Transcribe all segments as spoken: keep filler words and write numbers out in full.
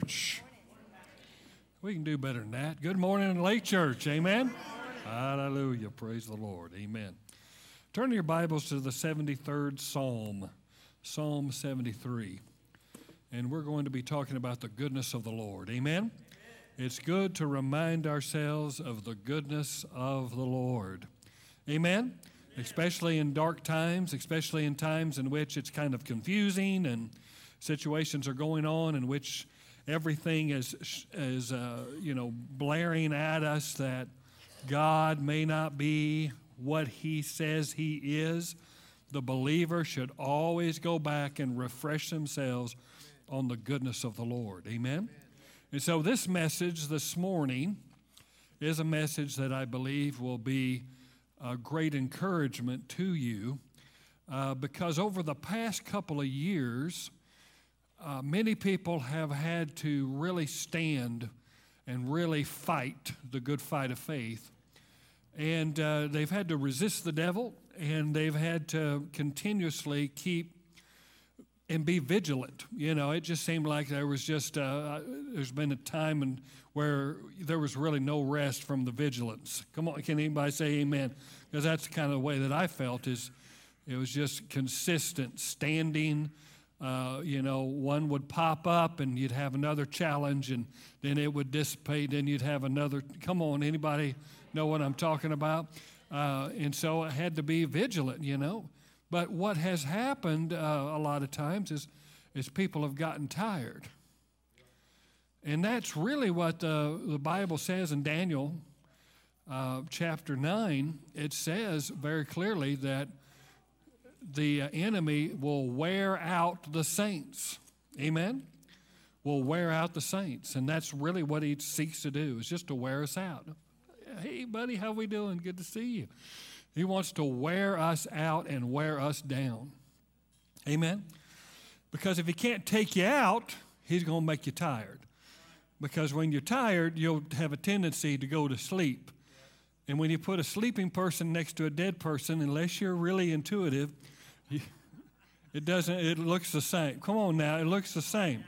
Church. We can do better than that. Good morning, Lake Church. Amen. Hallelujah. Praise the Lord. Amen. Turn your Bibles to the seventy-third Psalm, Psalm seventy-three. And we're going to be talking about the goodness of the Lord. Amen. It's good to remind ourselves of the goodness of the Lord. Amen. Especially in dark times, especially in times in which it's kind of confusing and situations are going on in which everything is, is uh, you know, blaring at us that God may not be what He says He is. The believer should always go back and refresh themselves on the goodness of the Lord. Amen? And so this message this morning is a message that I believe will be a great encouragement to you uh, because over the past couple of years, uh, many people have had to really stand and really fight the good fight of faith. And uh, they've had to resist the devil, and they've had to continuously keep and be vigilant. You know, it just seemed like there was just, uh, there's been a time and where there was really no rest from the vigilance. Come on, can anybody say amen? Because that's the kind of the way that I felt is it was just consistent standing. Uh, you know, one would pop up and you'd have another challenge and then it would dissipate and you'd have another. Come on, anybody know what I'm talking about? Uh, and so I had to be vigilant, you know. But what has happened uh, a lot of times is, is people have gotten tired. And that's really what the, the Bible says in Daniel uh, chapter nine. It says very clearly that the enemy will wear out the saints. Amen? Will wear out the saints. And that's really what he seeks to do, is just to wear us out. Hey, buddy, how we doing? Good to see you. He wants to wear us out and wear us down. Amen? Because if he can't take you out, he's going to make you tired. Because when you're tired, you'll have a tendency to go to sleep. And when you put a sleeping person next to a dead person, unless you're really intuitive, it doesn't, it looks the same. Come on now, it looks the same.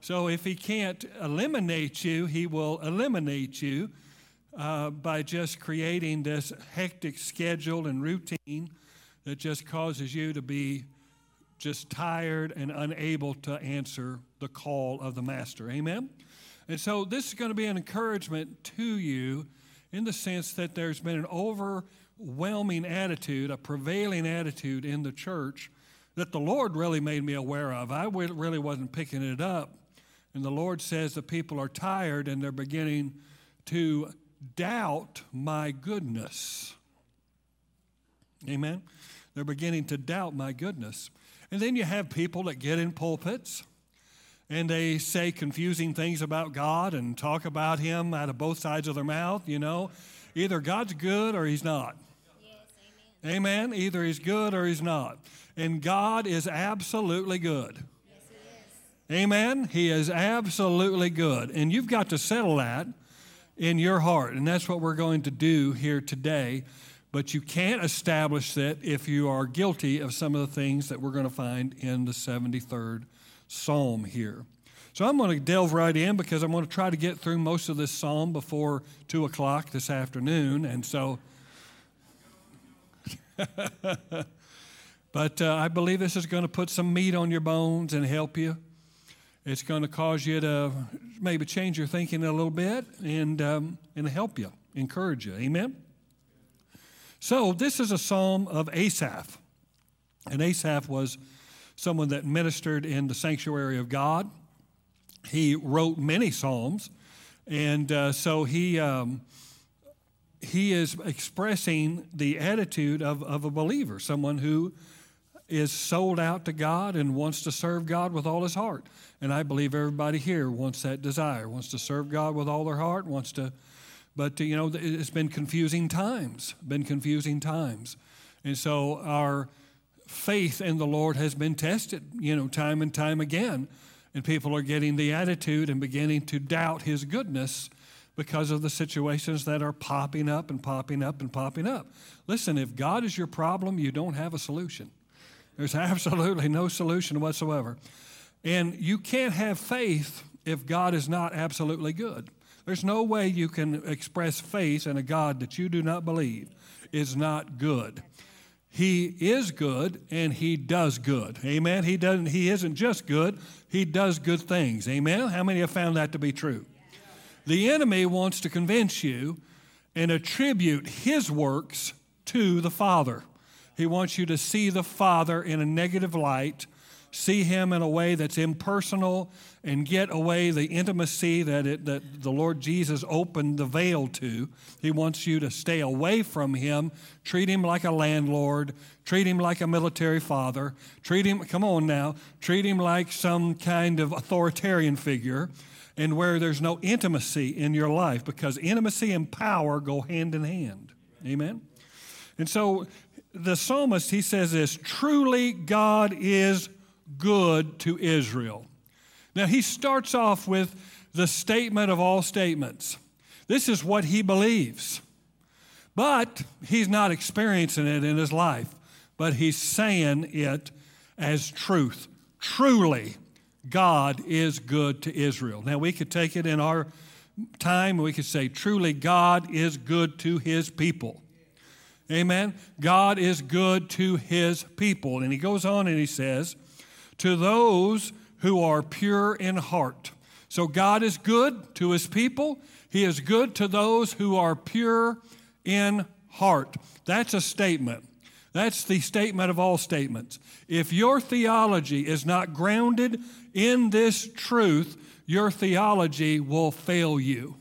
So if he can't eliminate you, he will eliminate you. Uh, by just creating this hectic schedule and routine that just causes you to be just tired and unable to answer the call of the Master. Amen? And so this is going to be an encouragement to you in the sense that there's been an overwhelming attitude, a prevailing attitude in the church that the Lord really made me aware of. I really wasn't picking it up. And the Lord says the people are tired and they're beginning to doubt my goodness. Amen? They're beginning to doubt my goodness. And then you have people that get in pulpits and they say confusing things about God and talk about Him out of both sides of their mouth, you know. Either God's good or He's not. Yes, amen. Amen? Either He's good or He's not. And God is absolutely good. Yes, He is. Amen? He is absolutely good. And you've got to settle that in your heart, and that's what we're going to do here today. But you can't establish that if you are guilty of some of the things that we're going to find in the seventy-third Psalm here. So I'm going to delve right in because I'm going to try to get through most of this Psalm before two o'clock this afternoon. And so, but uh, I believe this is going to put some meat on your bones and help you. It's going to cause you to maybe change your thinking a little bit and um, and help you, encourage you. Amen? So this is a psalm of Asaph. And Asaph was someone that ministered in the sanctuary of God. He wrote many psalms. And uh, so he um, he is expressing the attitude of, of a believer, someone who is sold out to God and wants to serve God with all his heart. And I believe everybody here wants that desire, wants to serve God with all their heart, wants to, but you know, it's been confusing times, been confusing times. And so our faith in the Lord has been tested, you know, time and time again. And people are getting the attitude and beginning to doubt His goodness because of the situations that are popping up and popping up and popping up. Listen, if God is your problem, you don't have a solution. There's absolutely no solution whatsoever. And you can't have faith if God is not absolutely good. There's no way you can express faith in a God that you do not believe is not good. He is good, and he does good. Amen? He doesn't. He isn't just good. He does good things. Amen? How many have found that to be true? The enemy wants to convince you and attribute his works to the Father. He wants you to see the Father in a negative light, see him in a way that's impersonal, and get away the intimacy that it, that the Lord Jesus opened the veil to. He wants you to stay away from him, treat him like a landlord, treat him like a military father, treat him, come on now, treat him like some kind of authoritarian figure, and where there's no intimacy in your life, because intimacy and power go hand in hand. Amen? And so the psalmist, he says this, truly God is good to Israel. Now, he starts off with the statement of all statements. This is what he believes, but he's not experiencing it in his life, but he's saying it as truth. Truly, God is good to Israel. Now, we could take it in our time, we could say, truly, God is good to his people. Amen? God is good to his people. And he goes on and he says, to those who are pure in heart. So God is good to his people. He is good to those who are pure in heart. That's a statement. That's the statement of all statements. If your theology is not grounded in this truth, your theology will fail you.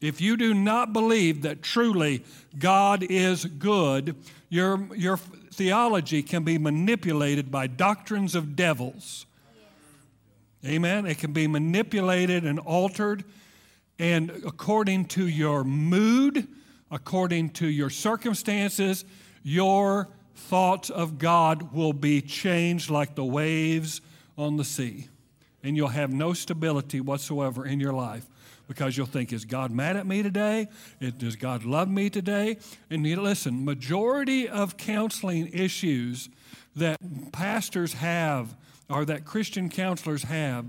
If you do not believe that truly God is good, your your theology can be manipulated by doctrines of devils. Amen? It can be manipulated and altered, and according to your mood, according to your circumstances, your thoughts of God will be changed like the waves on the sea, and you'll have no stability whatsoever in your life. Because you'll think, is God mad at me today? Does God love me today? And you listen, majority of counseling issues that pastors have or that Christian counselors have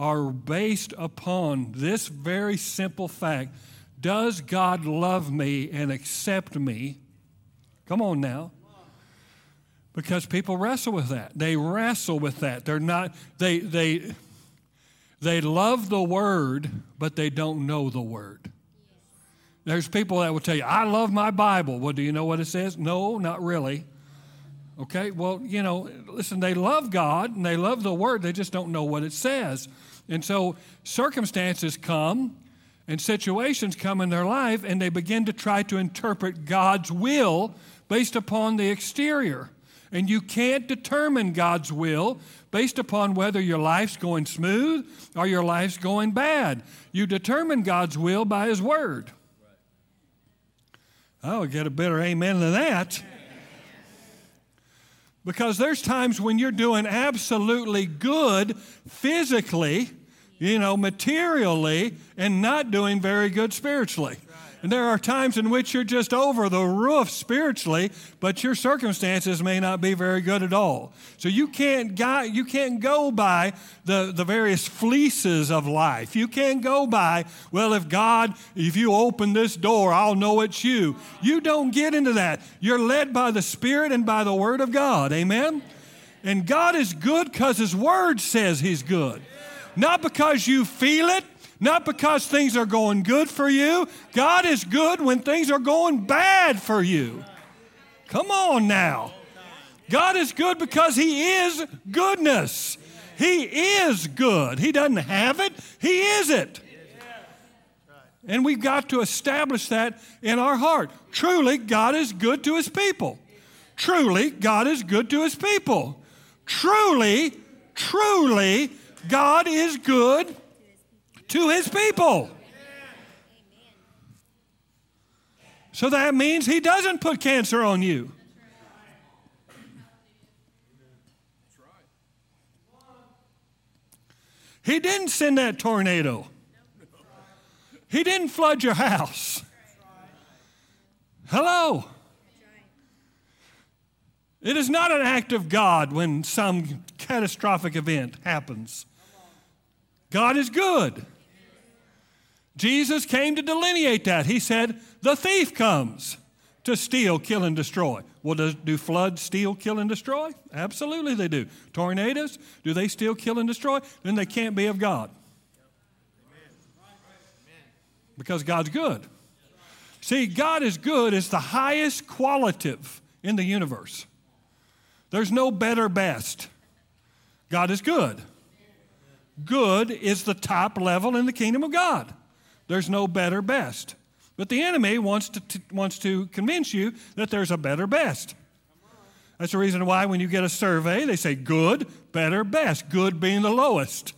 are based upon this very simple fact. Does God love me and accept me? Come on now. Because people wrestle with that. They wrestle with that. They're not, they, they... They love the Word, but they don't know the Word. There's people that will tell you, I love my Bible. Well, do you know what it says? No, not really. Okay, well, you know, listen, they love God and they love the Word. They just don't know what it says. And so circumstances come and situations come in their life, and they begin to try to interpret God's will based upon the exterior. And you can't determine God's will based upon whether your life's going smooth or your life's going bad. You determine God's will by his word. I would get a better amen than that. Because there's times when you're doing absolutely good physically, you know, materially, and not doing very good spiritually. And there are times in which you're just over the roof spiritually, but your circumstances may not be very good at all. So you can't guide, you can't go by the, the various fleeces of life. You can't go by, well, if God, if you open this door, I'll know it's you. You don't get into that. You're led by the Spirit and by the Word of God. Amen? And God is good because his Word says he's good. Not because you feel it. Not because things are going good for you. God is good when things are going bad for you. Come on now. God is good because he is goodness. He is good. He doesn't have it. He is it. And we've got to establish that in our heart. Truly, God is good to his people. Truly, God is good to his people. Truly, truly, God is good to his people. So that means he doesn't put cancer on you. He didn't send that tornado. He didn't flood your house. Hello. It is not an act of God when some catastrophic event happens. God is good. Jesus came to delineate that. He said, the thief comes to steal, kill, and destroy. Well, does, do floods steal, kill, and destroy? Absolutely they do. Tornadoes, do they steal, kill, and destroy? Then they can't be of God. Because God's good. See, God is good is the highest qualitative in the universe. There's no better best. God is good. Good is the top level in the kingdom of God. There's no better best. But the enemy wants to, to wants to convince you that there's a better best. That's the reason why when you get a survey, they say good, better, best. Good being the lowest.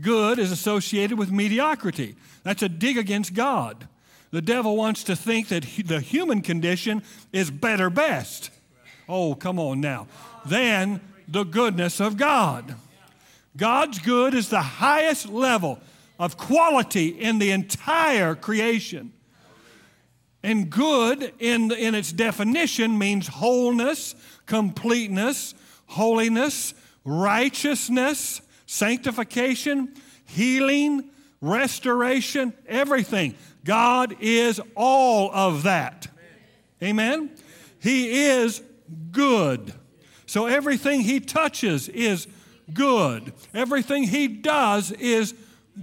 Good is associated with mediocrity. That's a dig against God. The devil wants to think that he, the human condition is better best. Oh, come on now. Than the goodness of God. God's good is the highest level of quality in the entire creation. And good in, in its definition means wholeness, completeness, holiness, righteousness, sanctification, healing, restoration, everything. God is all of that. Amen? He is good. So everything he touches is good. Everything he does is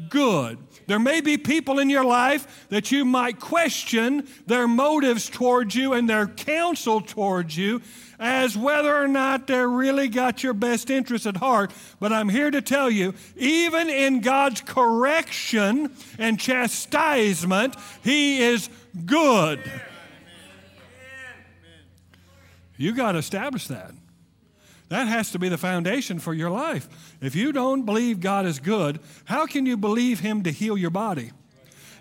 good. There may be people in your life that you might question their motives towards you and their counsel towards you as whether or not they really got your best interest at heart. But I'm here to tell you, even in God's correction and chastisement, he is good. You got to establish that. That has to be the foundation for your life. If you don't believe God is good, how can you believe him to heal your body?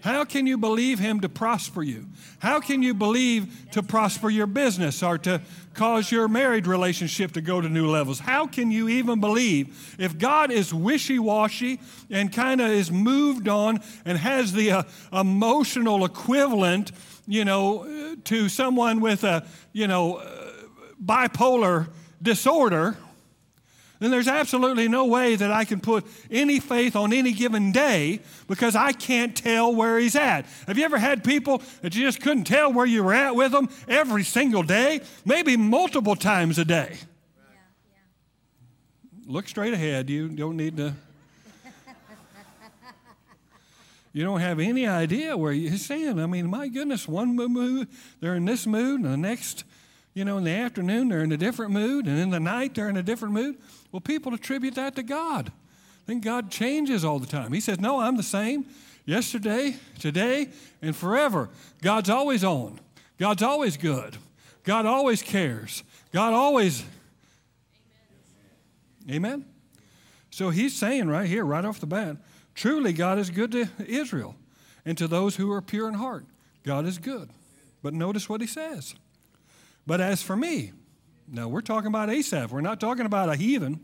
How can you believe him to prosper you? How can you believe to prosper your business or to cause your married relationship to go to new levels? How can you even believe if God is wishy-washy and kind of is moved on and has the uh, emotional equivalent, you know, to someone with a, you know, uh, bipolar disorder, then there's absolutely no way that I can put any faith on any given day because I can't tell where he's at. Have you ever had people that you just couldn't tell where you were at with them every single day, maybe multiple times a day? Yeah, yeah. Look straight ahead. You don't need to. You don't have any idea where he's saying. I mean, my goodness, one mood, they're in this mood, and the next. You know, in the afternoon, they're in a different mood, and in the night, they're in a different mood. Well, people attribute that to God. I think God changes all the time. He says, no, I'm the same yesterday, today, and forever. God's always on. God's always good. God always cares. God always. Amen. Amen? So he's saying right here, right off the bat, truly God is good to Israel and to those who are pure in heart. God is good. But notice what he says. But as for me, now we're talking about Asaph. We're not talking about a heathen.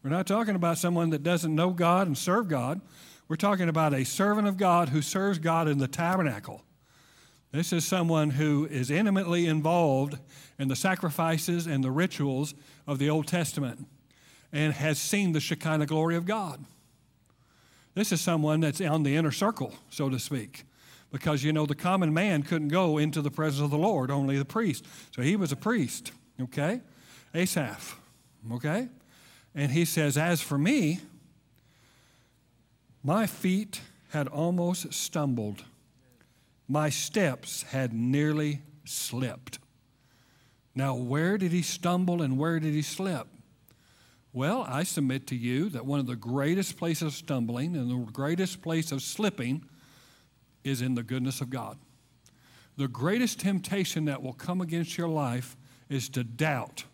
We're not talking about someone that doesn't know God and serve God. We're talking about a servant of God who serves God in the tabernacle. This is someone who is intimately involved in the sacrifices and the rituals of the Old Testament and has seen the Shekinah glory of God. This is someone that's on the inner circle, so to speak. Because, you know, the common man couldn't go into the presence of the Lord, only the priest. So he was a priest, okay? Asaph, okay? And he says, as for me, my feet had almost stumbled. My steps had nearly slipped. Now, where did he stumble and where did he slip? Well, I submit to you that one of the greatest places of stumbling and the greatest place of slipping is in the goodness of God. The greatest temptation that will come against your life is to doubt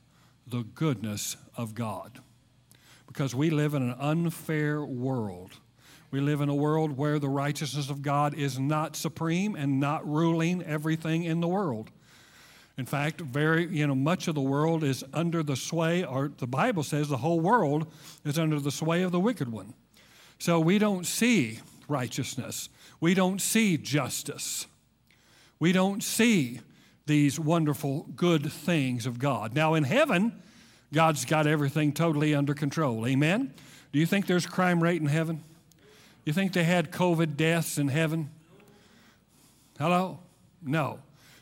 the goodness of God. Because we live in an unfair world. We live in a world where the righteousness of God is not supreme and not ruling everything in the world. In fact, very, you know, much of the world is under the sway, or the Bible says the whole world is under the sway of the wicked one. So we don't see righteousness. We don't see justice. We don't see these wonderful good things of God. Now in heaven, God's got everything totally under control. Amen? Do you think there's crime rate in heaven? You think they had COVID deaths in heaven? Hello? No.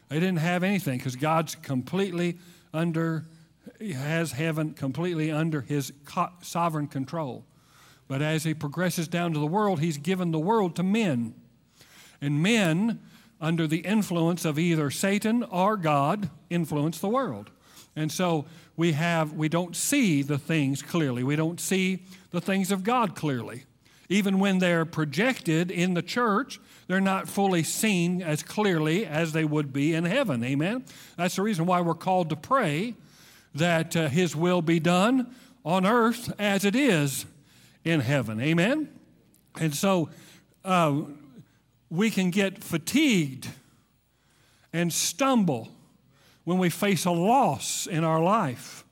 They didn't have anything because God's completely under, has heaven completely under his co- sovereign control. But as he progresses down to the world, he's given the world to men. And men, under the influence of either Satan or God, influence the world. And so we have, we don't see the things clearly. We don't see the things of God clearly. Even when they're projected in the church, they're not fully seen as clearly as they would be in heaven. Amen? That's the reason why we're called to pray that uh, his will be done on earth as it is in heaven. Amen? And so uh, we can get fatigued and stumble when we face a loss in our life,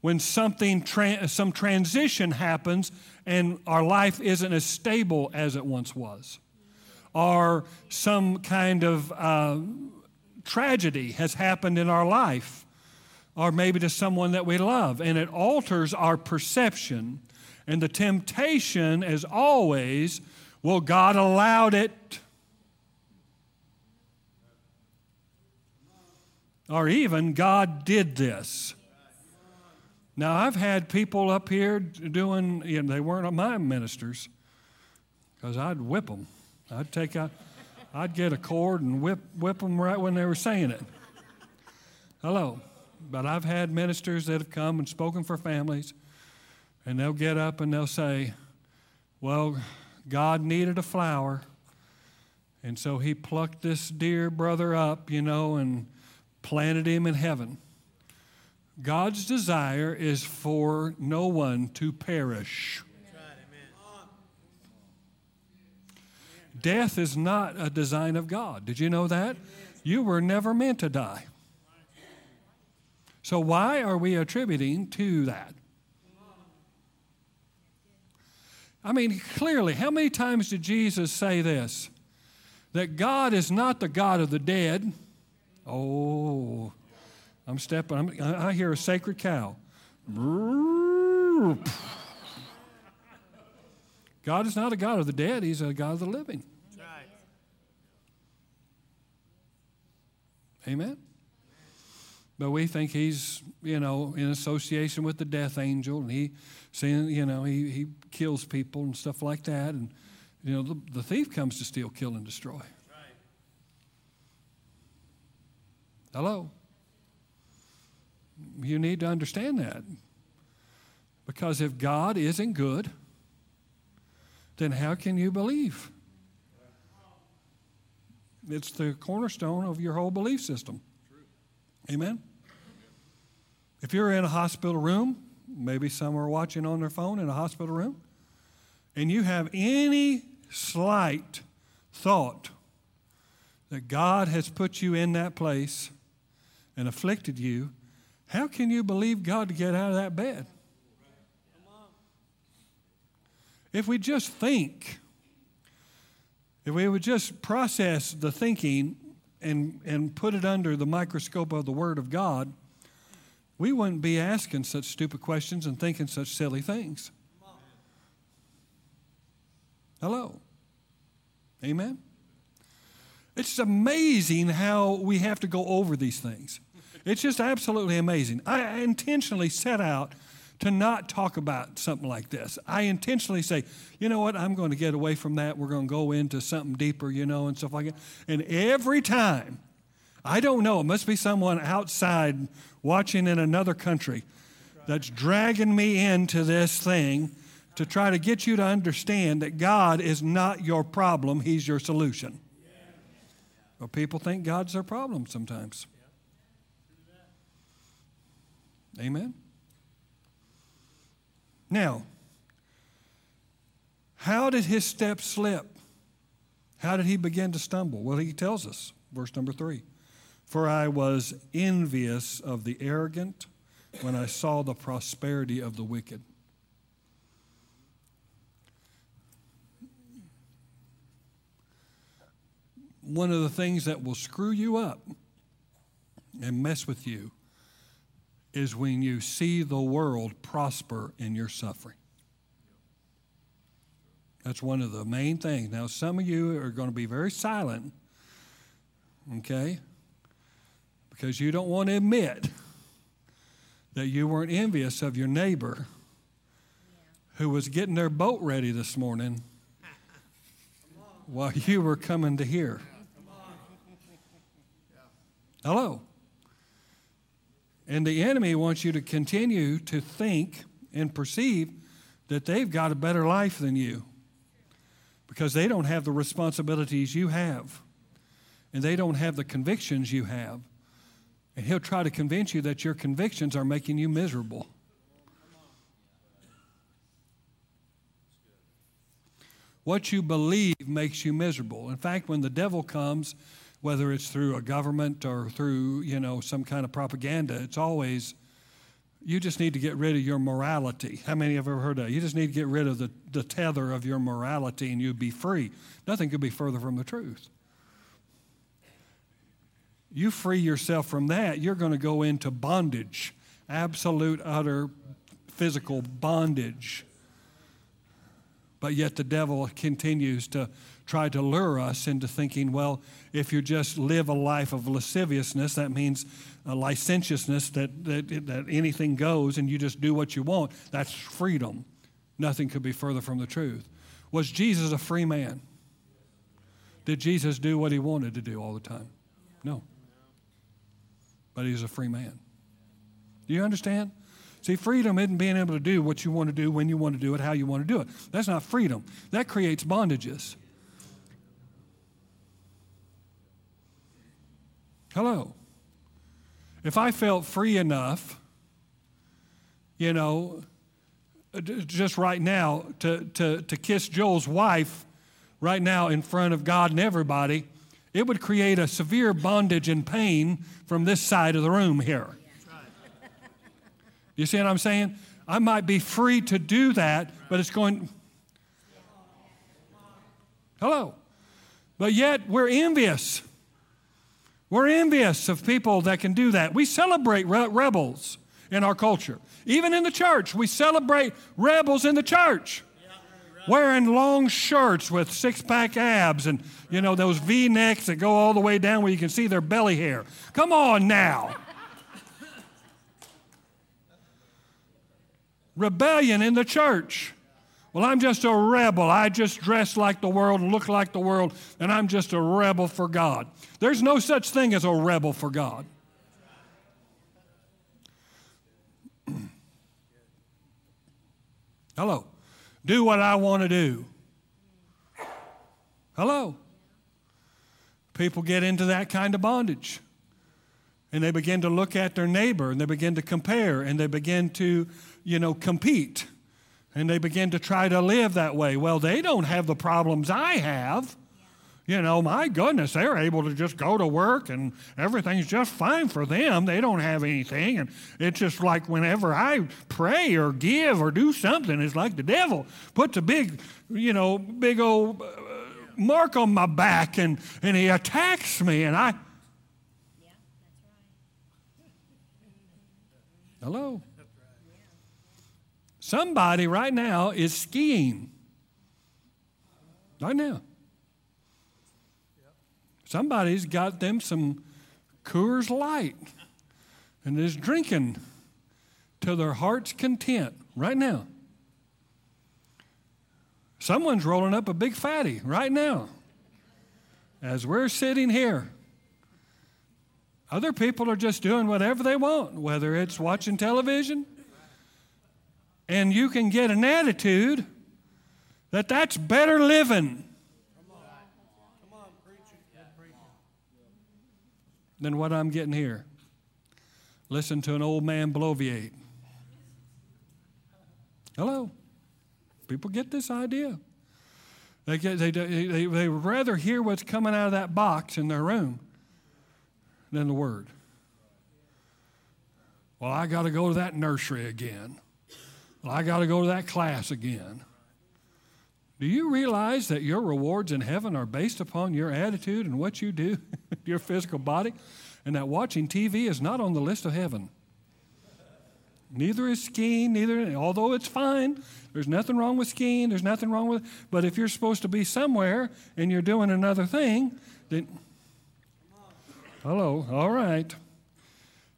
when something tra- some transition happens and our life isn't as stable as it once was, or some kind of uh, tragedy has happened in our life, or maybe to someone that we love, and it alters our perception. And the temptation is always, well, God allowed it. Or even, God did this. Now, I've had people up here doing, you know, they weren't my ministers, because I'd whip them. I'd take out, I'd get a cord and whip, whip them right when they were saying it. Hello. But I've had ministers that have come and spoken for families, and they'll get up and they'll say, well, God needed a flower, and so he plucked this dear brother up, you know, and planted him in heaven. God's desire is for no one to perish. Death is not a design of God. Did you know that? You were never meant to die. So why are we attributing to that? I mean, clearly, how many times did Jesus say this? That God is not the God of the dead. Oh, I'm stepping. I'm, I hear a sacred cow. God is not a God of the dead. He's a God of the living. That's right. Amen? But we think he's, you know, in association with the death angel, and he, you know, he, he kills people and stuff like that. And, you know, the, the thief comes to steal, kill, and destroy. Right. Hello? You need to understand that. Because if God isn't good, then how can you believe? It's the cornerstone of your whole belief system. True. Amen? If you're in a hospital room, maybe some are watching on their phone in a hospital room, and you have any slight thought that God has put you in that place and afflicted you, how can you believe God to get out of that bed? If we just think, if we would just process the thinking and, and put it under the microscope of the Word of God, we wouldn't be asking such stupid questions and thinking such silly things. Hello? Amen? It's amazing how we have to go over these things. It's just absolutely amazing. I intentionally set out to not talk about something like this. I intentionally say, you know what, I'm going to get away from that. We're going to go into something deeper, you know, and stuff like that. And every time, I don't know, it must be someone outside watching in another country that's dragging me into this thing to try to get you to understand that God is not your problem, he's your solution. Well, people think God's their problem sometimes. Amen? Now, how did his steps slip? How did he begin to stumble? Well, he tells us, verse number three, for I was envious of the arrogant when I saw the prosperity of the wicked. One of the things that will screw you up and mess with you is when you see the world prosper in your suffering. That's one of the main things. Now, some of you are going to be very silent, okay, because you don't want to admit that you weren't envious of your neighbor who was getting their boat ready this morning while you were coming to here. Hello. And the enemy wants you to continue to think and perceive that they've got a better life than you because they don't have the responsibilities you have and they don't have the convictions you have. And he'll try to convince you that your convictions are making you miserable. What you believe makes you miserable. In fact, when the devil comes, whether it's through a government or through, you know, some kind of propaganda, it's always, you just need to get rid of your morality. How many have ever heard that? You just need to get rid of the, the tether of your morality and you'd be free. Nothing could be further from the truth. You free yourself from that, you're going to go into bondage, absolute, utter physical bondage. But yet the devil continues to try to lure us into thinking, well, if you just live a life of lasciviousness, that means a licentiousness that, that, that anything goes and you just do what you want. That's freedom. Nothing could be further from the truth. Was Jesus a free man? Did Jesus do what he wanted to do all the time? No. But he's a free man. Do you understand? See, freedom isn't being able to do what you want to do, when you want to do it, how you want to do it. That's not freedom. That creates bondages. Hello. If I felt free enough, you know, just right now to, to, to kiss Joel's wife right now in front of God and everybody, it would create a severe bondage and pain from this side of the room here. You see what I'm saying? I might be free to do that, but it's going, hello. But yet we're envious. We're envious of people that can do that. We celebrate re- rebels in our culture. Even in the church, we celebrate rebels in the church. Wearing long shirts with six-pack abs and, you know, those V-necks that go all the way down where you can see their belly hair. Come on now. Rebellion in the church. Well, I'm just a rebel. I just dress like the world and look like the world, and I'm just a rebel for God. There's no such thing as a rebel for God. Hello. Do what I want to do. Hello. People get into that kind of bondage. And they begin to look at their neighbor, and they begin to compare, and they begin to, you know, compete. And they begin to try to live that way. Well, they don't have the problems I have. You know, my goodness, they're able to just go to work, and everything's just fine for them. They don't have anything. And it's just like whenever I pray or give or do something, it's like the devil puts a big, you know, big old mark on my back, and, and he attacks me, and I... Hello. Somebody right now is skiing. Right now. Somebody's got them some Coors Light and is drinking to their heart's content right now. Someone's rolling up a big fatty right now as we're sitting here. Other people are just doing whatever they want, whether it's watching television. And you can get an attitude that that's better living than what I'm getting here. Listen to an old man bloviate. Hello. People get this idea. They get, they, they, they would rather hear what's coming out of that box in their room than the word. Well, I got to go to that nursery again. Well, I got to go to that class again. Do you realize that your rewards in heaven are based upon your attitude and what you do, your physical body, and that watching T V is not on the list of heaven? Neither is skiing, neither, although it's fine. There's nothing wrong with skiing. There's nothing wrong with, but if you're supposed to be somewhere and you're doing another thing, then, hello, all right.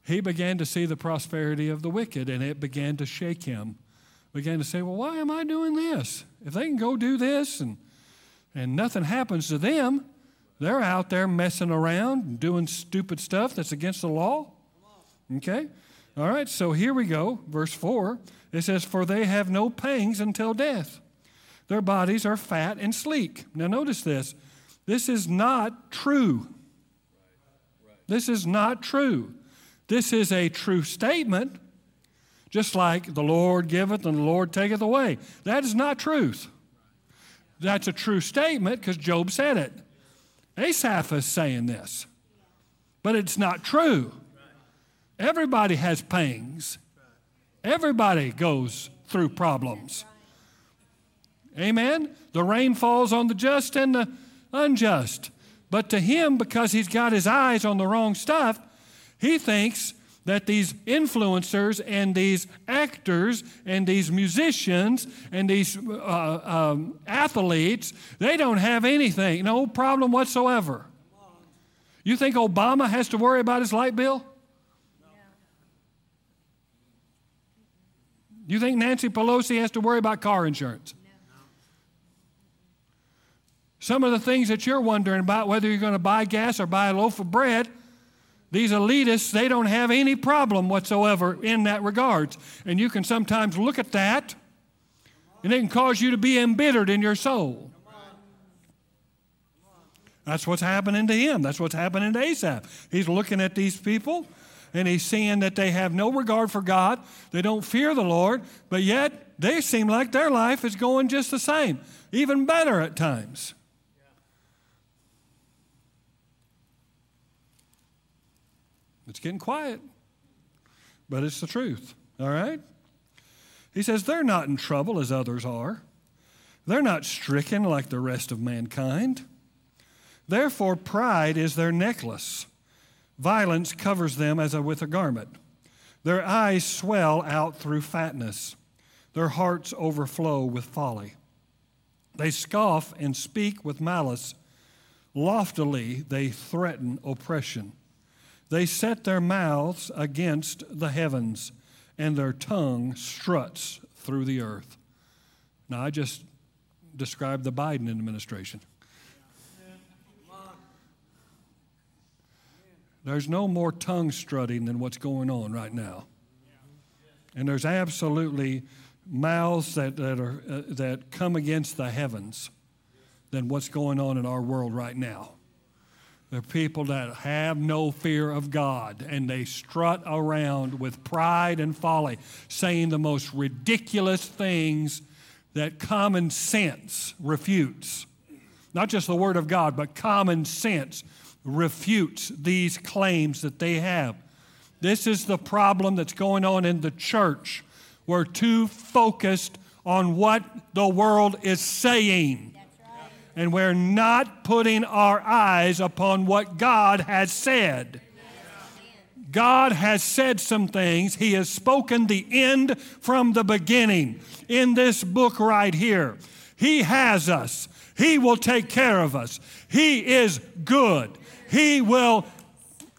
He began to see the prosperity of the wicked, and it began to shake him. Began to say, well, why am I doing this? If they can go do this and and nothing happens to them, they're out there messing around and doing stupid stuff that's against the law. Okay? All right, so here we go, verse four. It says, for they have no pangs until death. Their bodies are fat and sleek. Now notice this. This is not true. This is not true. This is a true statement, just like the Lord giveth and the Lord taketh away. That is not truth. That's a true statement because Job said it. Asaph is saying this, but it's not true. Everybody has pangs. Everybody goes through problems. Amen? The rain falls on the just and the unjust. But to him, because he's got his eyes on the wrong stuff, he thinks that these influencers and these actors and these musicians and these uh, um, athletes, they don't have anything, no problem whatsoever. You think Obama has to worry about his light bill? You think Nancy Pelosi has to worry about car insurance? No. Some of the things that you're wondering about, whether you're going to buy gas or buy a loaf of bread, these elitists, they don't have any problem whatsoever in that regards. And you can sometimes look at that, and it can cause you to be embittered in your soul. That's what's happening to him. That's what's happening to Asaph. He's looking at these people, and he's seeing that they have no regard for God. They don't fear the Lord, but yet they seem like their life is going just the same, even better at times. Yeah. It's getting quiet, but it's the truth, all right? He says, they're not in trouble as others are. They're not stricken like the rest of mankind. Therefore, pride is their necklace. Violence covers them as a, with a garment. Their eyes swell out through fatness. Their hearts overflow with folly. They scoff and speak with malice. Loftily they threaten oppression. They set their mouths against the heavens, and their tongue struts through the earth. Now, I just described the Biden administration. There's no more tongue strutting than what's going on right now. And there's absolutely mouths that, that, are, uh, that come against the heavens than what's going on in our world right now. There are people that have no fear of God, and they strut around with pride and folly, saying the most ridiculous things that common sense refutes. Not just the Word of God, but common sense refutes these claims that they have. This is the problem that's going on in the church. We're too focused on what the world is saying. That's right. And we're not putting our eyes upon what God has said. God has said some things. He has spoken the end from the beginning in this book right here. He has us. He will take care of us. He is good. He will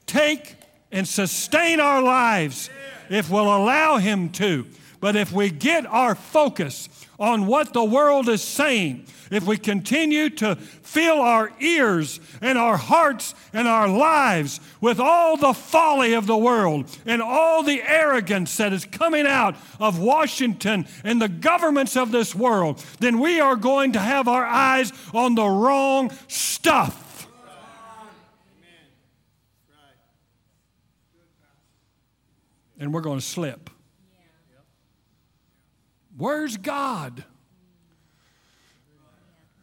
take and sustain our lives if we'll allow Him to. But if we get our focus on what the world is saying, if we continue to fill our ears and our hearts and our lives with all the folly of the world and all the arrogance that is coming out of Washington and the governments of this world, then we are going to have our eyes on the wrong stuff. And we're going to slip. Yeah. Where's God?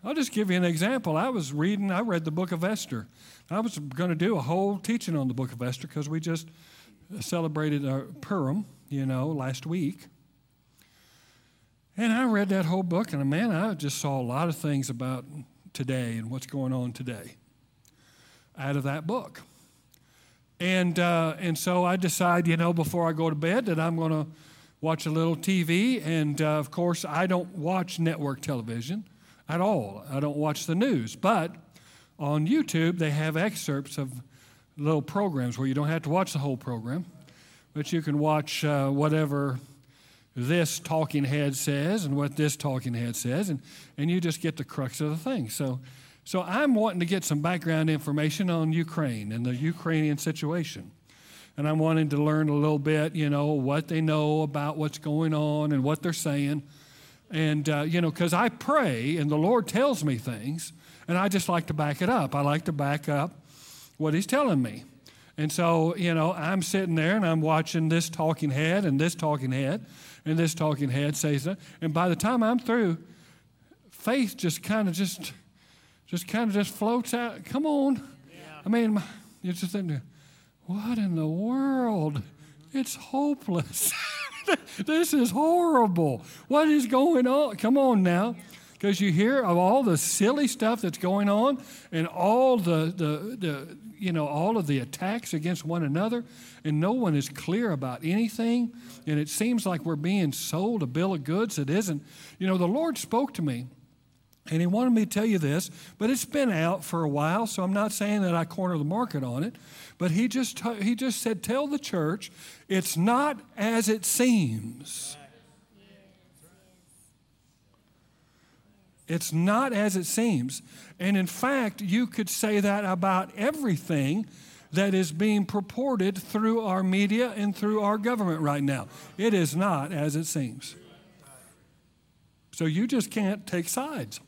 I'll just give you an example. I was reading, I read the book of Esther. I was going to do a whole teaching on the book of Esther because we just celebrated our Purim, you know, last week. And I read that whole book, and man, I just saw a lot of things about today and what's going on today out of that book. And uh, and so I decide, you know, before I go to bed that I'm going to watch a little T V, and uh, of course, I don't watch network television at all. I don't watch the news, but on YouTube, they have excerpts of little programs where you don't have to watch the whole program, but you can watch uh, whatever this talking head says and what this talking head says, and, and you just get the crux of the thing. So so I'm wanting to get some background information on Ukraine and the Ukrainian situation. And I'm wanting to learn a little bit, you know, what they know about what's going on and what they're saying. And, uh, you know, because I pray and the Lord tells me things, and I just like to back it up. I like to back up what he's telling me. And so, you know, I'm sitting there and I'm watching this talking head and this talking head and this talking head says that. And by the time I'm through, faith just kind of just, just kind of just floats out. Come on. Yeah. I mean, you're just sitting there. What in the world? It's hopeless. This is horrible. What is going on? Come on now. Because you hear of all the silly stuff that's going on and all the, the, the, you know, all of the attacks against one another, and no one is clear about anything. And it seems like we're being sold a bill of goods that isn't. You know, the Lord spoke to me, and he wanted me to tell you this, but it's been out for a while, so I'm not saying that I corner the market on it. But he just t- he just said, tell the church, it's not as it seems. It's not as it seems. And in fact, you could say that about everything that is being purported through our media and through our government right now. It is not as it seems. So you just can't take sides.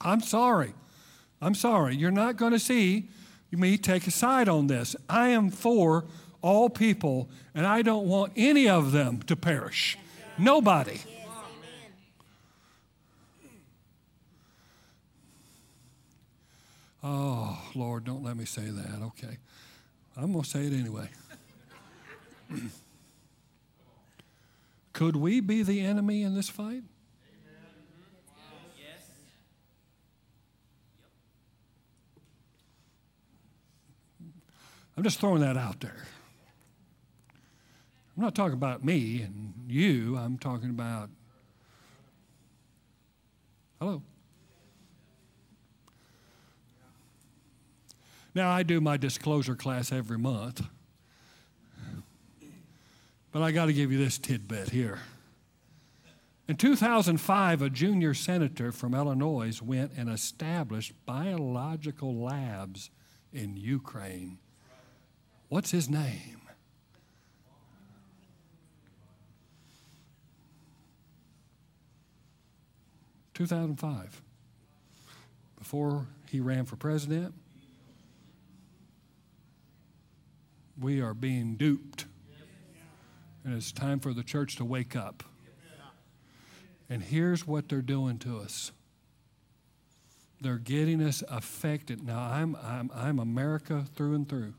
I'm sorry. I'm sorry. You're not going to see me take a side on this. I am for all people, and I don't want any of them to perish. Nobody. Oh, Lord, don't let me say that. Okay. I'm going to say it anyway. Could we be the enemy in this fight? Amen. Wow. Yes. I'm just throwing that out there. I'm not talking about me and you. I'm talking about... Hello? Now, I do my disclosure class every month, but I got to give you this tidbit here. In two thousand five, a junior senator from Illinois went and established biological labs in Ukraine. What's his name? two thousand five, before he ran for president. We are being duped. And it's time for the church to wake up. And here's what they're doing to us. They're getting us affected. Now, I'm I'm I'm America through and through.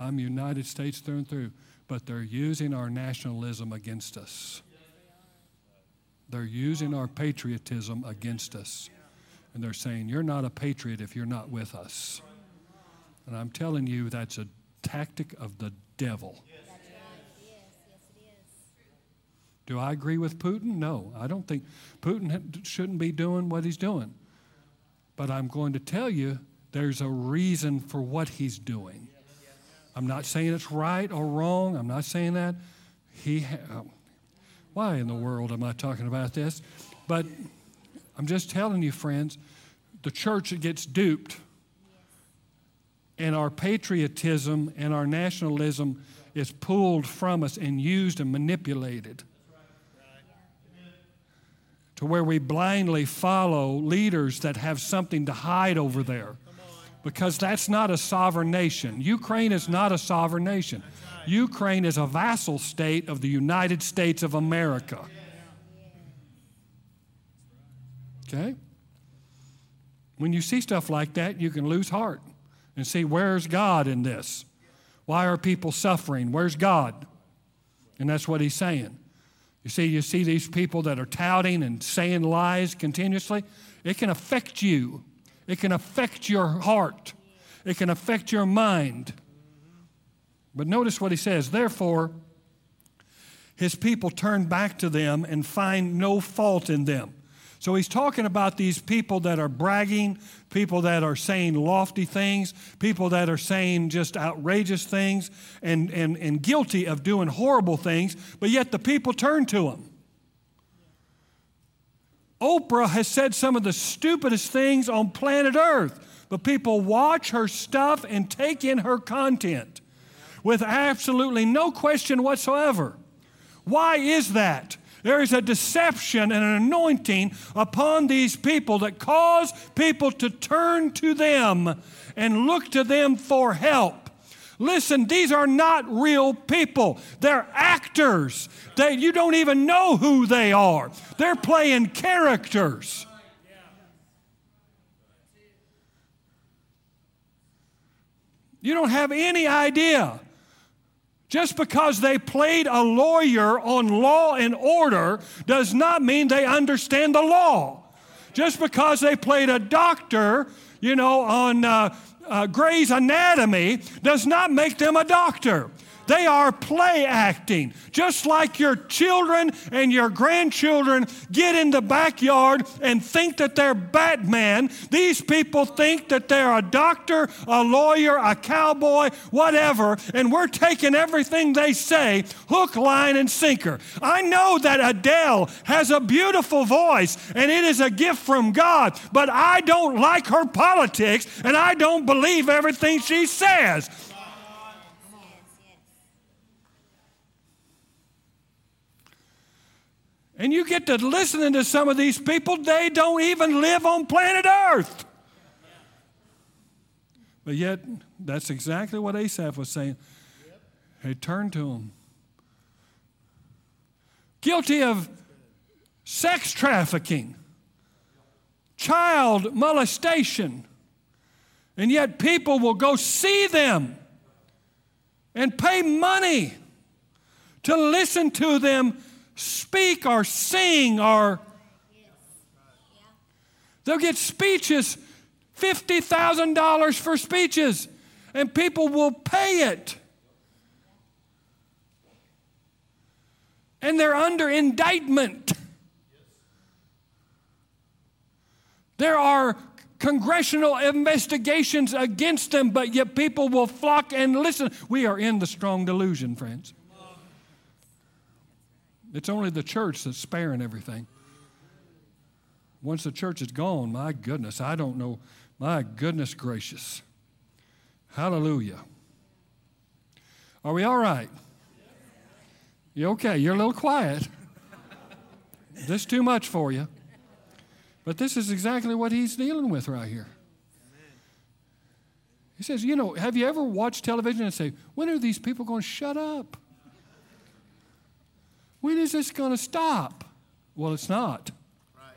I'm United States through and through. But they're using our nationalism against us. They're using our patriotism against us. And they're saying, you're not a patriot if you're not with us. And I'm telling you, that's a tactic of the devil. Yes. That's right. Yes. Yes, it is. Do I agree with Putin? No, I don't think Putin shouldn't be doing what he's doing. But I'm going to tell you there's a reason for what he's doing. I'm not saying it's right or wrong. I'm not saying that. He. Ha- Why in the world am I talking about this? But I'm just telling you, friends, the church gets duped. And our patriotism and our nationalism is pulled from us and used and manipulated to where we blindly follow leaders that have something to hide over there, because that's not a sovereign nation. Ukraine is not a sovereign nation. Ukraine is a vassal state of the United States of America. Okay? When you see stuff like that, you can lose heart. And see, where's God in this? Why are people suffering? Where's God? And that's what he's saying. You see, you see these people that are touting and saying lies continuously. It can affect you. It can affect your heart. It can affect your mind. But notice what he says. Therefore, his people turn back to them and find no fault in them. So he's talking about these people that are bragging, people that are saying lofty things, people that are saying just outrageous things and, and, and guilty of doing horrible things, but yet the people turn to him. Oprah has said some of the stupidest things on planet Earth, but people watch her stuff and take in her content with absolutely no question whatsoever. Why is that? There is a deception and an anointing upon these people that cause people to turn to them and look to them for help. Listen, these are not real people. They're actors. They, you don't even know who they are. They're playing characters. You don't have any idea. Just because they played a lawyer on Law and Order does not mean they understand the law. Just because they played a doctor, you know, on uh, uh, Gray's Anatomy does not make them a doctor. They are play acting. Just like your children and your grandchildren get in the backyard and think that they're Batman, these people think that they're a doctor, a lawyer, a cowboy, whatever, and we're taking everything they say, hook, line, and sinker. I know that Adele has a beautiful voice, and it is a gift from God, but I don't like her politics, and I don't believe everything she says. And you get to listening to some of these people, they don't even live on planet Earth. But yet, that's exactly what Asaph was saying. They turned to him. Guilty of sex trafficking, child molestation, and yet people will go see them and pay money to listen to them speak or sing, or they'll get speeches, fifty thousand dollars for speeches, and people will pay it. And they're under indictment. There are congressional investigations against them, but yet people will flock and listen. We are in the strong delusion, friends. It's only the church that's sparing everything. Once the church is gone, my goodness, I don't know. My goodness gracious. Hallelujah. Are we all right? You okay? You're a little quiet. This is too much for you. But this is exactly what he's dealing with right here. He says, you know, have you ever watched television and say, when are these people going to shut up? When is this going to stop? Well, it's not. Right.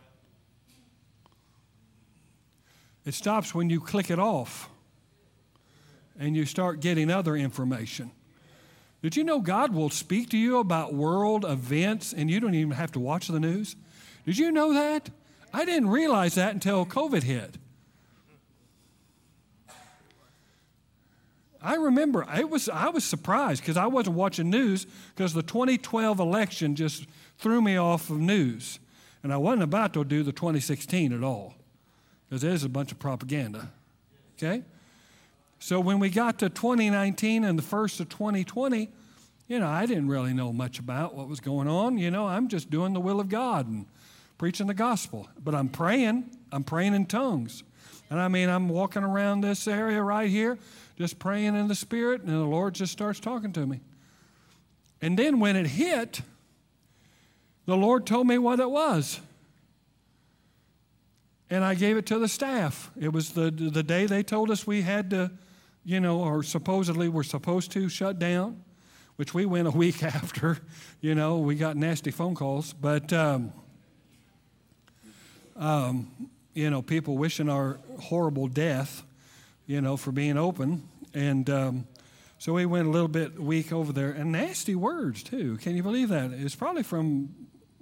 It stops when you click it off and you start getting other information. Did you know God will speak to you about world events and you don't even have to watch the news? Did you know that? I didn't realize that until COVID hit. I remember it was I was surprised because I wasn't watching news because the twenty twelve election just threw me off of news. And I wasn't about to do the twenty sixteen at all because there's a bunch of propaganda, okay? So when we got to twenty nineteen and the first of twenty twenty, you know, I didn't really know much about what was going on. You know, I'm just doing the will of God and preaching the gospel. But I'm praying. I'm praying in tongues. And I mean, I'm walking around this area right here, just praying in the Spirit, and the Lord just starts talking to me. And then when it hit, the Lord told me what it was. And I gave it to the staff. It was the, the day they told us we had to, you know, or supposedly we're supposed to shut down, which we went a week after. You know, we got nasty phone calls. But, um, um you know, people wishing our horrible death, you know, for being open. And um, so we went a little bit weak over there. And nasty words, too. Can you believe that? It's probably from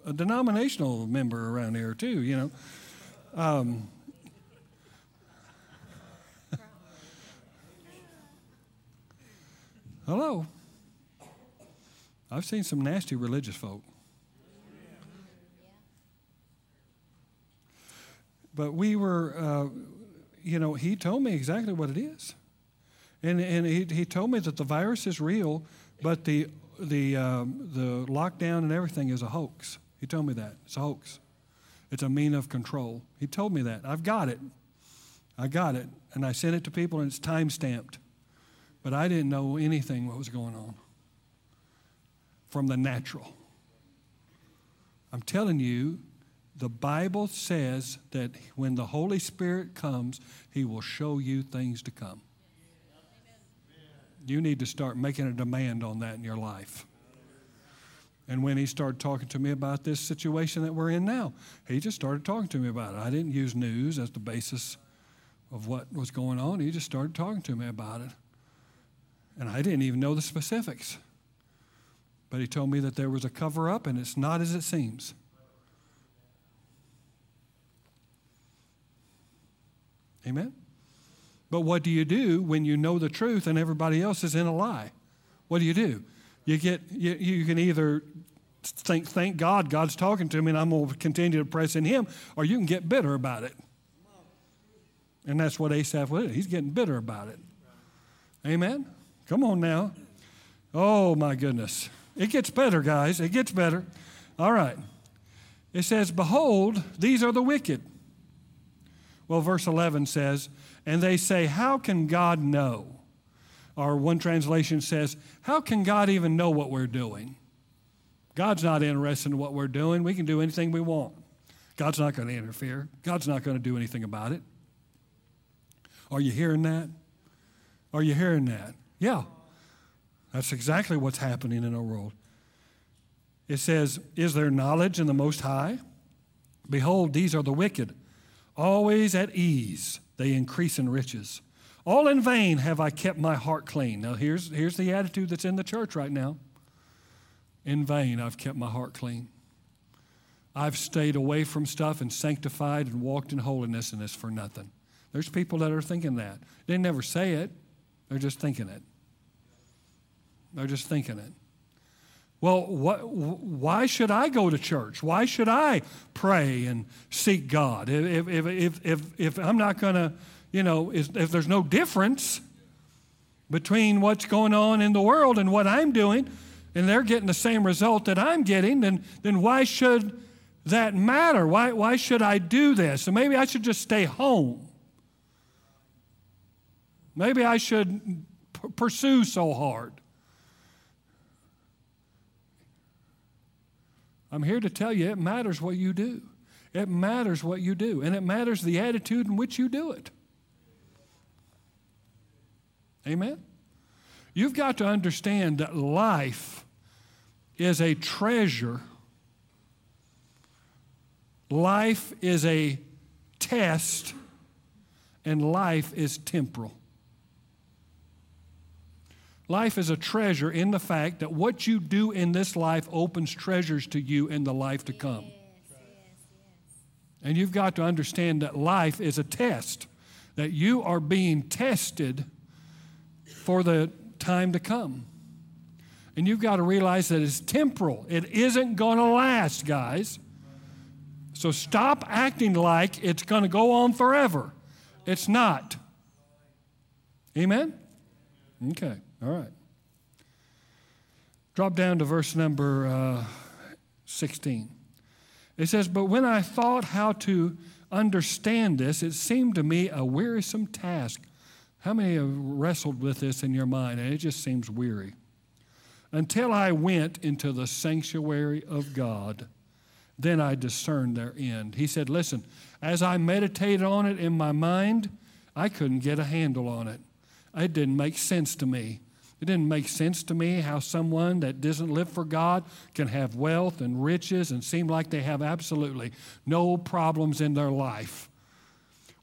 a denominational member around here, too, you know. Um, hello. I've seen some nasty religious folk. But we were, uh, you know, he told me exactly what it is. And and he, he told me that the virus is real, but the the um, the lockdown and everything is a hoax. He told me that. It's a hoax. It's a mean of control. He told me that. I've got it. I got it. And I sent it to people, and it's time-stamped. But I didn't know anything what was going on from the natural. I'm telling you, the Bible says that when the Holy Spirit comes, he will show you things to come. You need to start making a demand on that in your life. And when he started talking to me about this situation that we're in now, he just started talking to me about it. I didn't use news as the basis of what was going on. He just started talking to me about it. And I didn't even know the specifics. But he told me that there was a cover-up, and it's not as it seems. Amen? But what do you do when you know the truth and everybody else is in a lie? What do you do? You get you, you can either think, thank God, God's talking to me and I'm going to continue to press in him, or you can get bitter about it. And that's what Asaph was. He's getting bitter about it. Amen? Come on now. Oh, my goodness. It gets better, guys. It gets better. All right. It says, behold, these are the wicked. Well, verse eleven says, and they say, how can God know? Or one translation says, how can God even know what we're doing? God's not interested in what we're doing. We can do anything we want. God's not going to interfere. God's not going to do anything about it. Are you hearing that? Are you hearing that? Yeah. That's exactly what's happening in our world. It says, is there knowledge in the Most High? Behold, these are the wicked. Always at ease, they increase in riches. All in vain have I kept my heart clean. Now, here's, here's the attitude that's in the church right now. In vain, I've kept my heart clean. I've stayed away from stuff and sanctified and walked in holiness, and it's for nothing. There's people that are thinking that. They never say it. They're just thinking it. They're just thinking it. Well, what, why should I go to church? Why should I pray and seek God? If, if, if, if, if I'm not going to, you know, if, if there's no difference between what's going on in the world and what I'm doing, and they're getting the same result that I'm getting, then, then why should that matter? Why, why should I do this? So maybe I should just stay home. Maybe I should p- pursue so hard. I'm here to tell you it matters what you do. It matters what you do, and it matters the attitude in which you do it. Amen? You've got to understand that life is a treasure. Life is a test, and life is temporal. Life is a treasure in the fact that what you do in this life opens treasures to you in the life to come. Yes, yes, yes. And you've got to understand that life is a test, that you are being tested for the time to come. And you've got to realize that it's temporal. It isn't going to last, guys. So stop acting like it's going to go on forever. It's not. Amen? Okay. All right. Drop down to verse number uh, sixteen. It says, but when I thought how to understand this, it seemed to me a wearisome task. How many have wrestled with this in your mind? And it just seems weary. Until I went into the sanctuary of God, then I discerned their end. He said, listen, as I meditated on it in my mind, I couldn't get a handle on it. It didn't make sense to me. It didn't make sense to me how someone that doesn't live for God can have wealth and riches and seem like they have absolutely no problems in their life.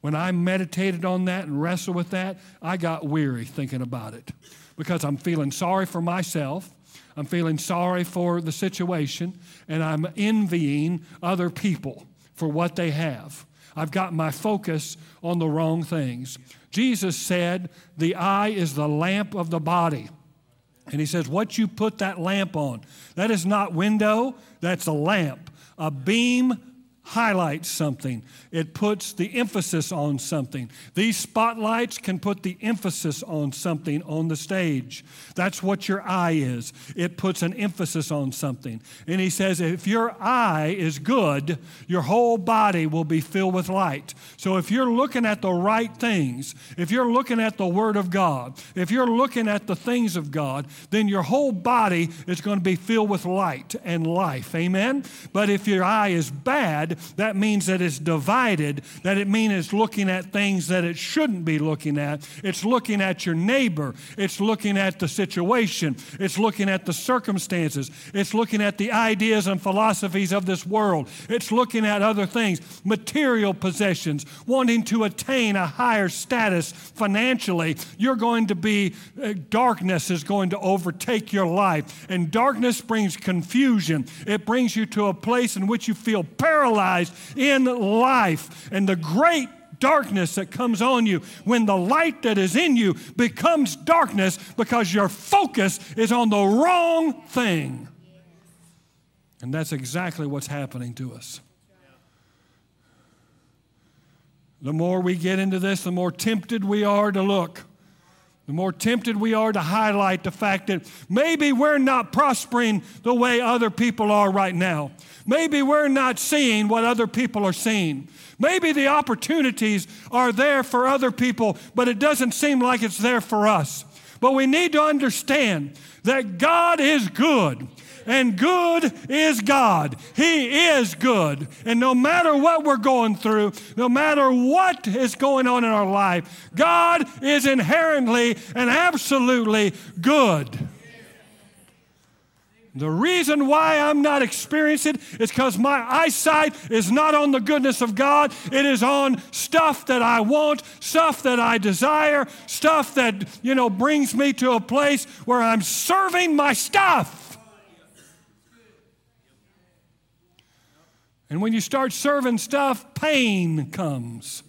When I meditated on that and wrestled with that, I got weary thinking about it because I'm feeling sorry for myself. I'm feeling sorry for the situation, and I'm envying other people for what they have. I've got my focus on the wrong things. Jesus said, the eye is the lamp of the body. And he says, what you put that lamp on, that is not window, that's a lamp. A beam highlights something. It puts the emphasis on something. These spotlights can put the emphasis on something on the stage. That's what your eye is. It puts an emphasis on something. And he says, if your eye is good, your whole body will be filled with light. So if you're looking at the right things, if you're looking at the Word of God, if you're looking at the things of God, then your whole body is going to be filled with light and life. Amen? But if your eye is bad, that means that it's divided, that it means it's looking at things that it shouldn't be looking at. It's looking at your neighbor. It's looking at the situation. It's looking at the circumstances. It's looking at the ideas and philosophies of this world. It's looking at other things, material possessions, wanting to attain a higher status financially. You're going to be, uh, darkness is going to overtake your life. And darkness brings confusion. It brings you to a place in which you feel paralyzed in life, and the great darkness that comes on you when the light that is in you becomes darkness because your focus is on the wrong thing. And that's exactly what's happening to us. The more we get into this, the more tempted we are to look. The more tempted we are to highlight the fact that maybe we're not prospering the way other people are right now. Maybe we're not seeing what other people are seeing. Maybe the opportunities are there for other people, but it doesn't seem like it's there for us. But we need to understand that God is good. And good is God. He is good. And no matter what we're going through, no matter what is going on in our life, God is inherently and absolutely good. The reason why I'm not experiencing it is because my eyesight is not on the goodness of God. It is on stuff that I want, stuff that I desire, stuff that, you know, brings me to a place where I'm serving my stuff. And when you start serving stuff, pain comes.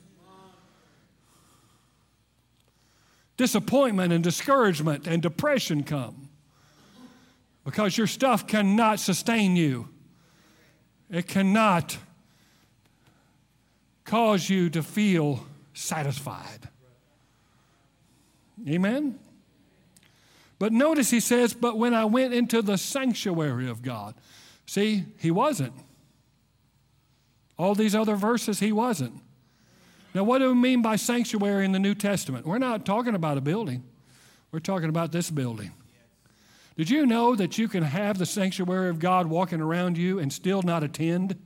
Disappointment and discouragement and depression come because your stuff cannot sustain you. It cannot cause you to feel satisfied. Amen? But notice he says, but when I went into the sanctuary of God. See, he wasn't. All these other verses, he wasn't. Now, what do we mean by sanctuary in the New Testament? We're not talking about a building. We're talking about this building. Did you know that you can have the sanctuary of God walking around you and still not attend?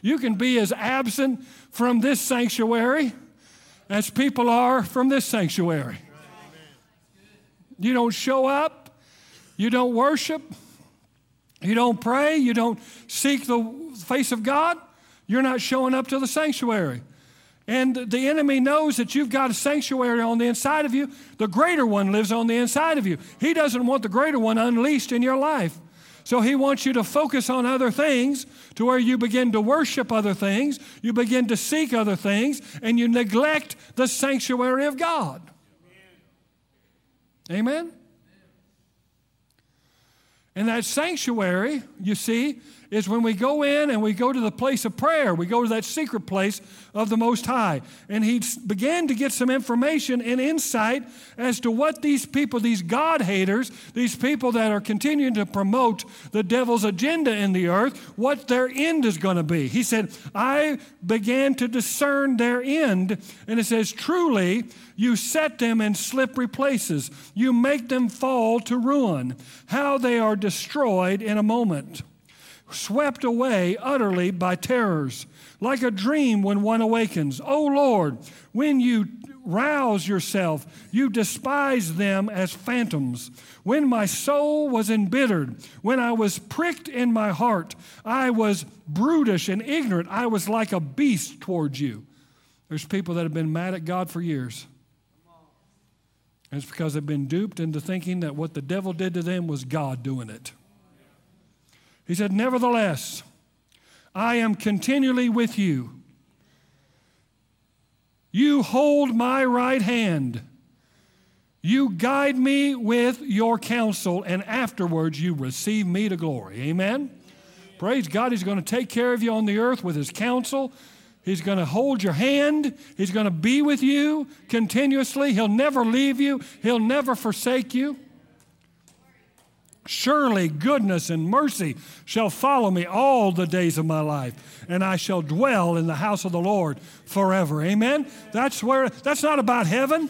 You can be as absent from this sanctuary as people are from this sanctuary. You don't show up. You don't worship. You don't pray, you don't seek the face of God, you're not showing up to the sanctuary. And the enemy knows that you've got a sanctuary on the inside of you. The greater one lives on the inside of you. He doesn't want the greater one unleashed in your life. So he wants you to focus on other things to where you begin to worship other things, you begin to seek other things, and you neglect the sanctuary of God. Amen? And that sanctuary, you see, is when we go in and we go to the place of prayer. We go to that secret place of the Most High. And he began to get some information and insight as to what these people, these God haters, these people that are continuing to promote the devil's agenda in the earth, what their end is going to be. He said, I began to discern their end. And it says, truly, you set them in slippery places. You make them fall to ruin. How they are destroyed in a moment, swept away utterly by terrors, like a dream when one awakens. O Lord, when you rouse yourself, you despise them as phantoms. When my soul was embittered, when I was pricked in my heart, I was brutish and ignorant. I was like a beast towards you. There's people that have been mad at God for years. And it's because they've been duped into thinking that what the devil did to them was God doing it. He said, nevertheless, I am continually with you. You hold my right hand. You guide me with your counsel, and afterwards you receive me to glory. Amen? Praise God. He's going to take care of you on the earth with his counsel. He's going to hold your hand. He's going to be with you continuously. He'll never leave you. He'll never forsake you. Surely goodness and mercy shall follow me all the days of my life, and I shall dwell in the house of the Lord forever. Amen? That's where. That's not about heaven.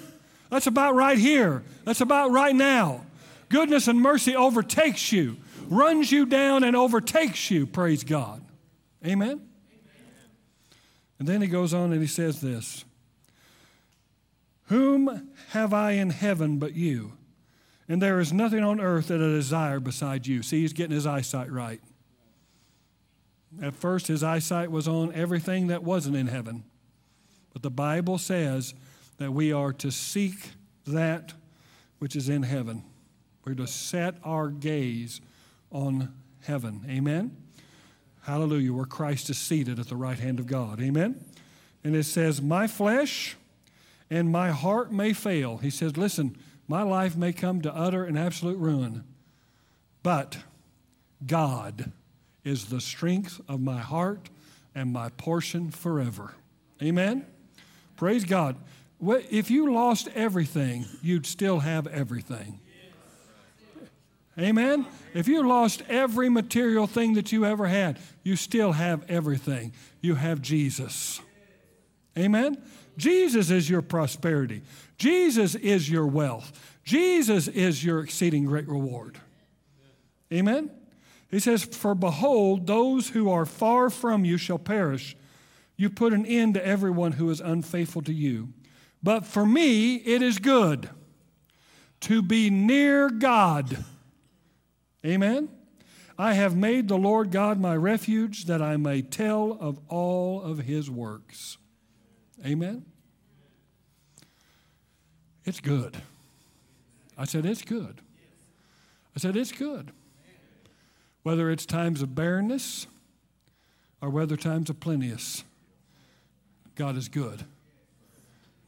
That's about right here. That's about right now. Goodness and mercy overtakes you, runs you down and overtakes you, praise God. Amen? Amen? And then he goes on and he says this, whom have I in heaven but you? And there is nothing on earth that I desire beside you. See, he's getting his eyesight right. At first, his eyesight was on everything that wasn't in heaven. But the Bible says that we are to seek that which is in heaven. We're to set our gaze on heaven. Amen? Hallelujah, where Christ is seated at the right hand of God. Amen? And it says, my flesh and my heart may fail. He says, listen, my life may come to utter and absolute ruin, but God is the strength of my heart and my portion forever. Amen? Praise God. If you lost everything, you'd still have everything. Amen? If you lost every material thing that you ever had, you still have everything. You have Jesus. Amen? Jesus is your prosperity. Jesus is your wealth. Jesus is your exceeding great reward. Amen? He says, for behold, those who are far from you shall perish. You put an end to everyone who is unfaithful to you. But for me, it is good to be near God. Amen? I have made the Lord God my refuge, that I may tell of all of his works. Amen? It's good. I said, it's good. I said, it's good. Whether it's times of barrenness or whether times of plenteous, God is good.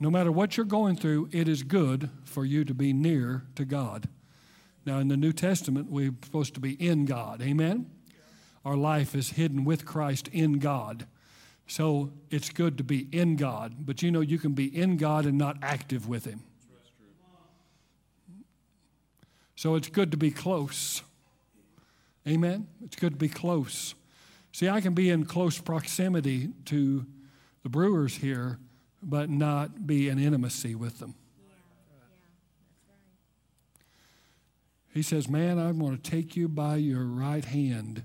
No matter what you're going through, it is good for you to be near to God. Now, in the New Testament, we're supposed to be in God. Amen? Our life is hidden with Christ in God. So it's good to be in God. But you know you can be in God and not active with him. So it's good to be close. Amen? It's good to be close. See, I can be in close proximity to the Brewers here, but not be in intimacy with them. He says, man, I'm going to take you by your right hand.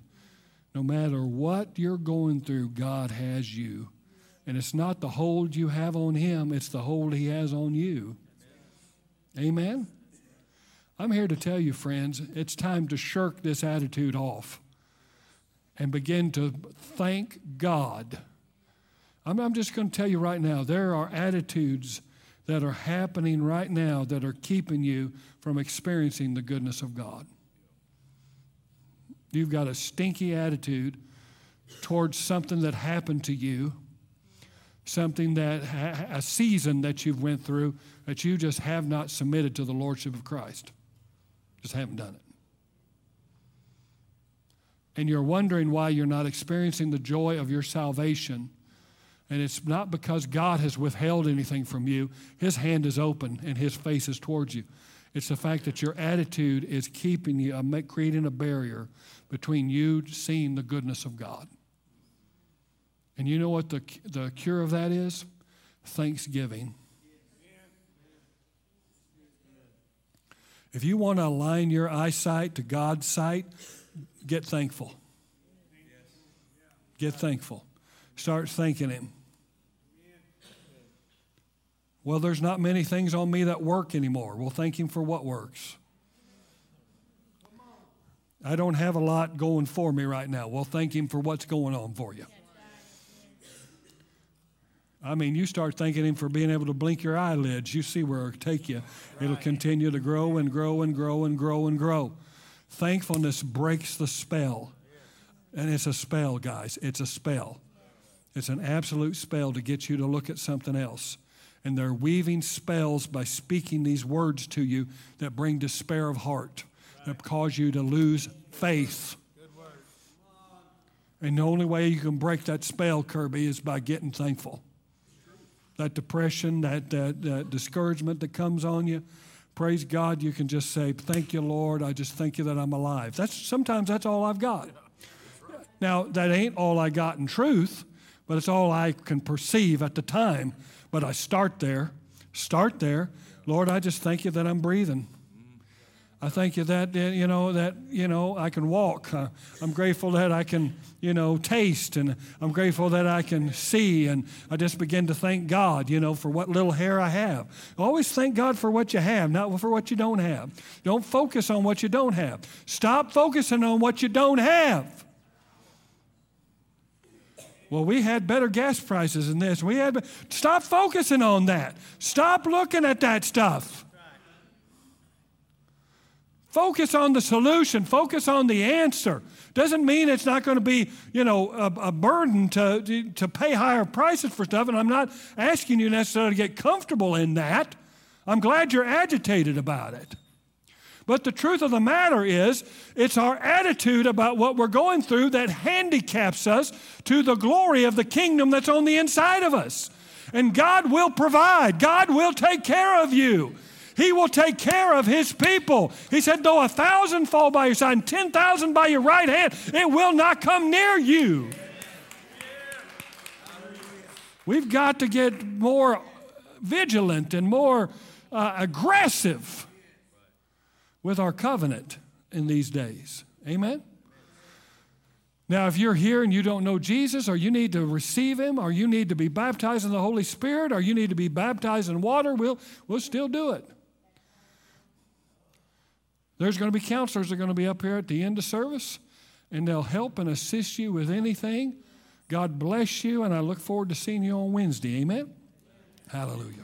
No matter what you're going through, God has you. And it's not the hold you have on him, it's the hold he has on you. Amen? I'm here to tell you, friends, it's time to shirk this attitude off and begin to thank God. I'm, I'm just going to tell you right now, there are attitudes that are happening right now that are keeping you from experiencing the goodness of God. You've got a stinky attitude towards something that happened to you, something that, a season that you've went through that you just have not submitted to the Lordship of Christ. Just haven't done it. And you're wondering why you're not experiencing the joy of your salvation. And it's not because God has withheld anything from you. His hand is open and his face is towards you. It's the fact that your attitude is keeping you, uh, creating a barrier between you seeing the goodness of God. And you know what the, the cure of that is? Thanksgiving. If you want to align your eyesight to God's sight, get thankful. Get thankful. Start thanking him. Well, there's not many things on me that work anymore. Well, thank him for what works. I don't have a lot going for me right now. Well, thank him for what's going on for you. I mean, you start thanking him for being able to blink your eyelids. You see where it'll take you. It'll continue to grow and grow and grow and grow and grow. Thankfulness breaks the spell. And it's a spell, guys. It's a spell. It's an absolute spell to get you to look at something else. and they're weaving spells by speaking these words to you that bring despair of heart, that cause you to lose faith. And the only way you can break that spell, Kirby, is by getting thankful. That depression, that, that, that discouragement that comes on you, praise God, you can just say, thank you, Lord, I just thank you that I'm alive. That's sometimes that's all I've got. Now, that ain't all I got in truth, but it's all I can perceive at the time. But I start there, start there. Lord, I just thank you that I'm breathing. I thank you that, you know, that, you know, I can walk. Uh, I'm grateful that I can, you know, taste, and I'm grateful that I can see, and I just begin to thank God, you know, for what little hair I have. Always thank God for what you have, not for what you don't have. Don't focus on what you don't have. Stop focusing on what you don't have. Well, we had better gas prices than this. We had. Be- Stop focusing on that. Stop looking at that stuff. Focus on the solution. Focus on the answer. Doesn't mean it's not going to be, you know, a, a burden to, to to pay higher prices for stuff. And I'm not asking you necessarily to get comfortable in that. I'm glad you're agitated about it. But the truth of the matter is, it's our attitude about what we're going through that handicaps us to the glory of the kingdom that's on the inside of us. And God will provide. God will take care of you. He will take care of his people. He said, though a thousand fall by your side and ten thousand by your right hand, it will not come near you. Yeah. Yeah. We've got to get more vigilant and more uh, aggressive with our covenant in these days. Amen? Now, if you're here and you don't know Jesus, or you need to receive him, or you need to be baptized in the Holy Spirit, or you need to be baptized in water, we'll, we'll still do it. There's going to be counselors that are going to be up here at the end of service, and they'll help and assist you with anything. God bless you, and I look forward to seeing you on Wednesday. Amen? Amen. Hallelujah.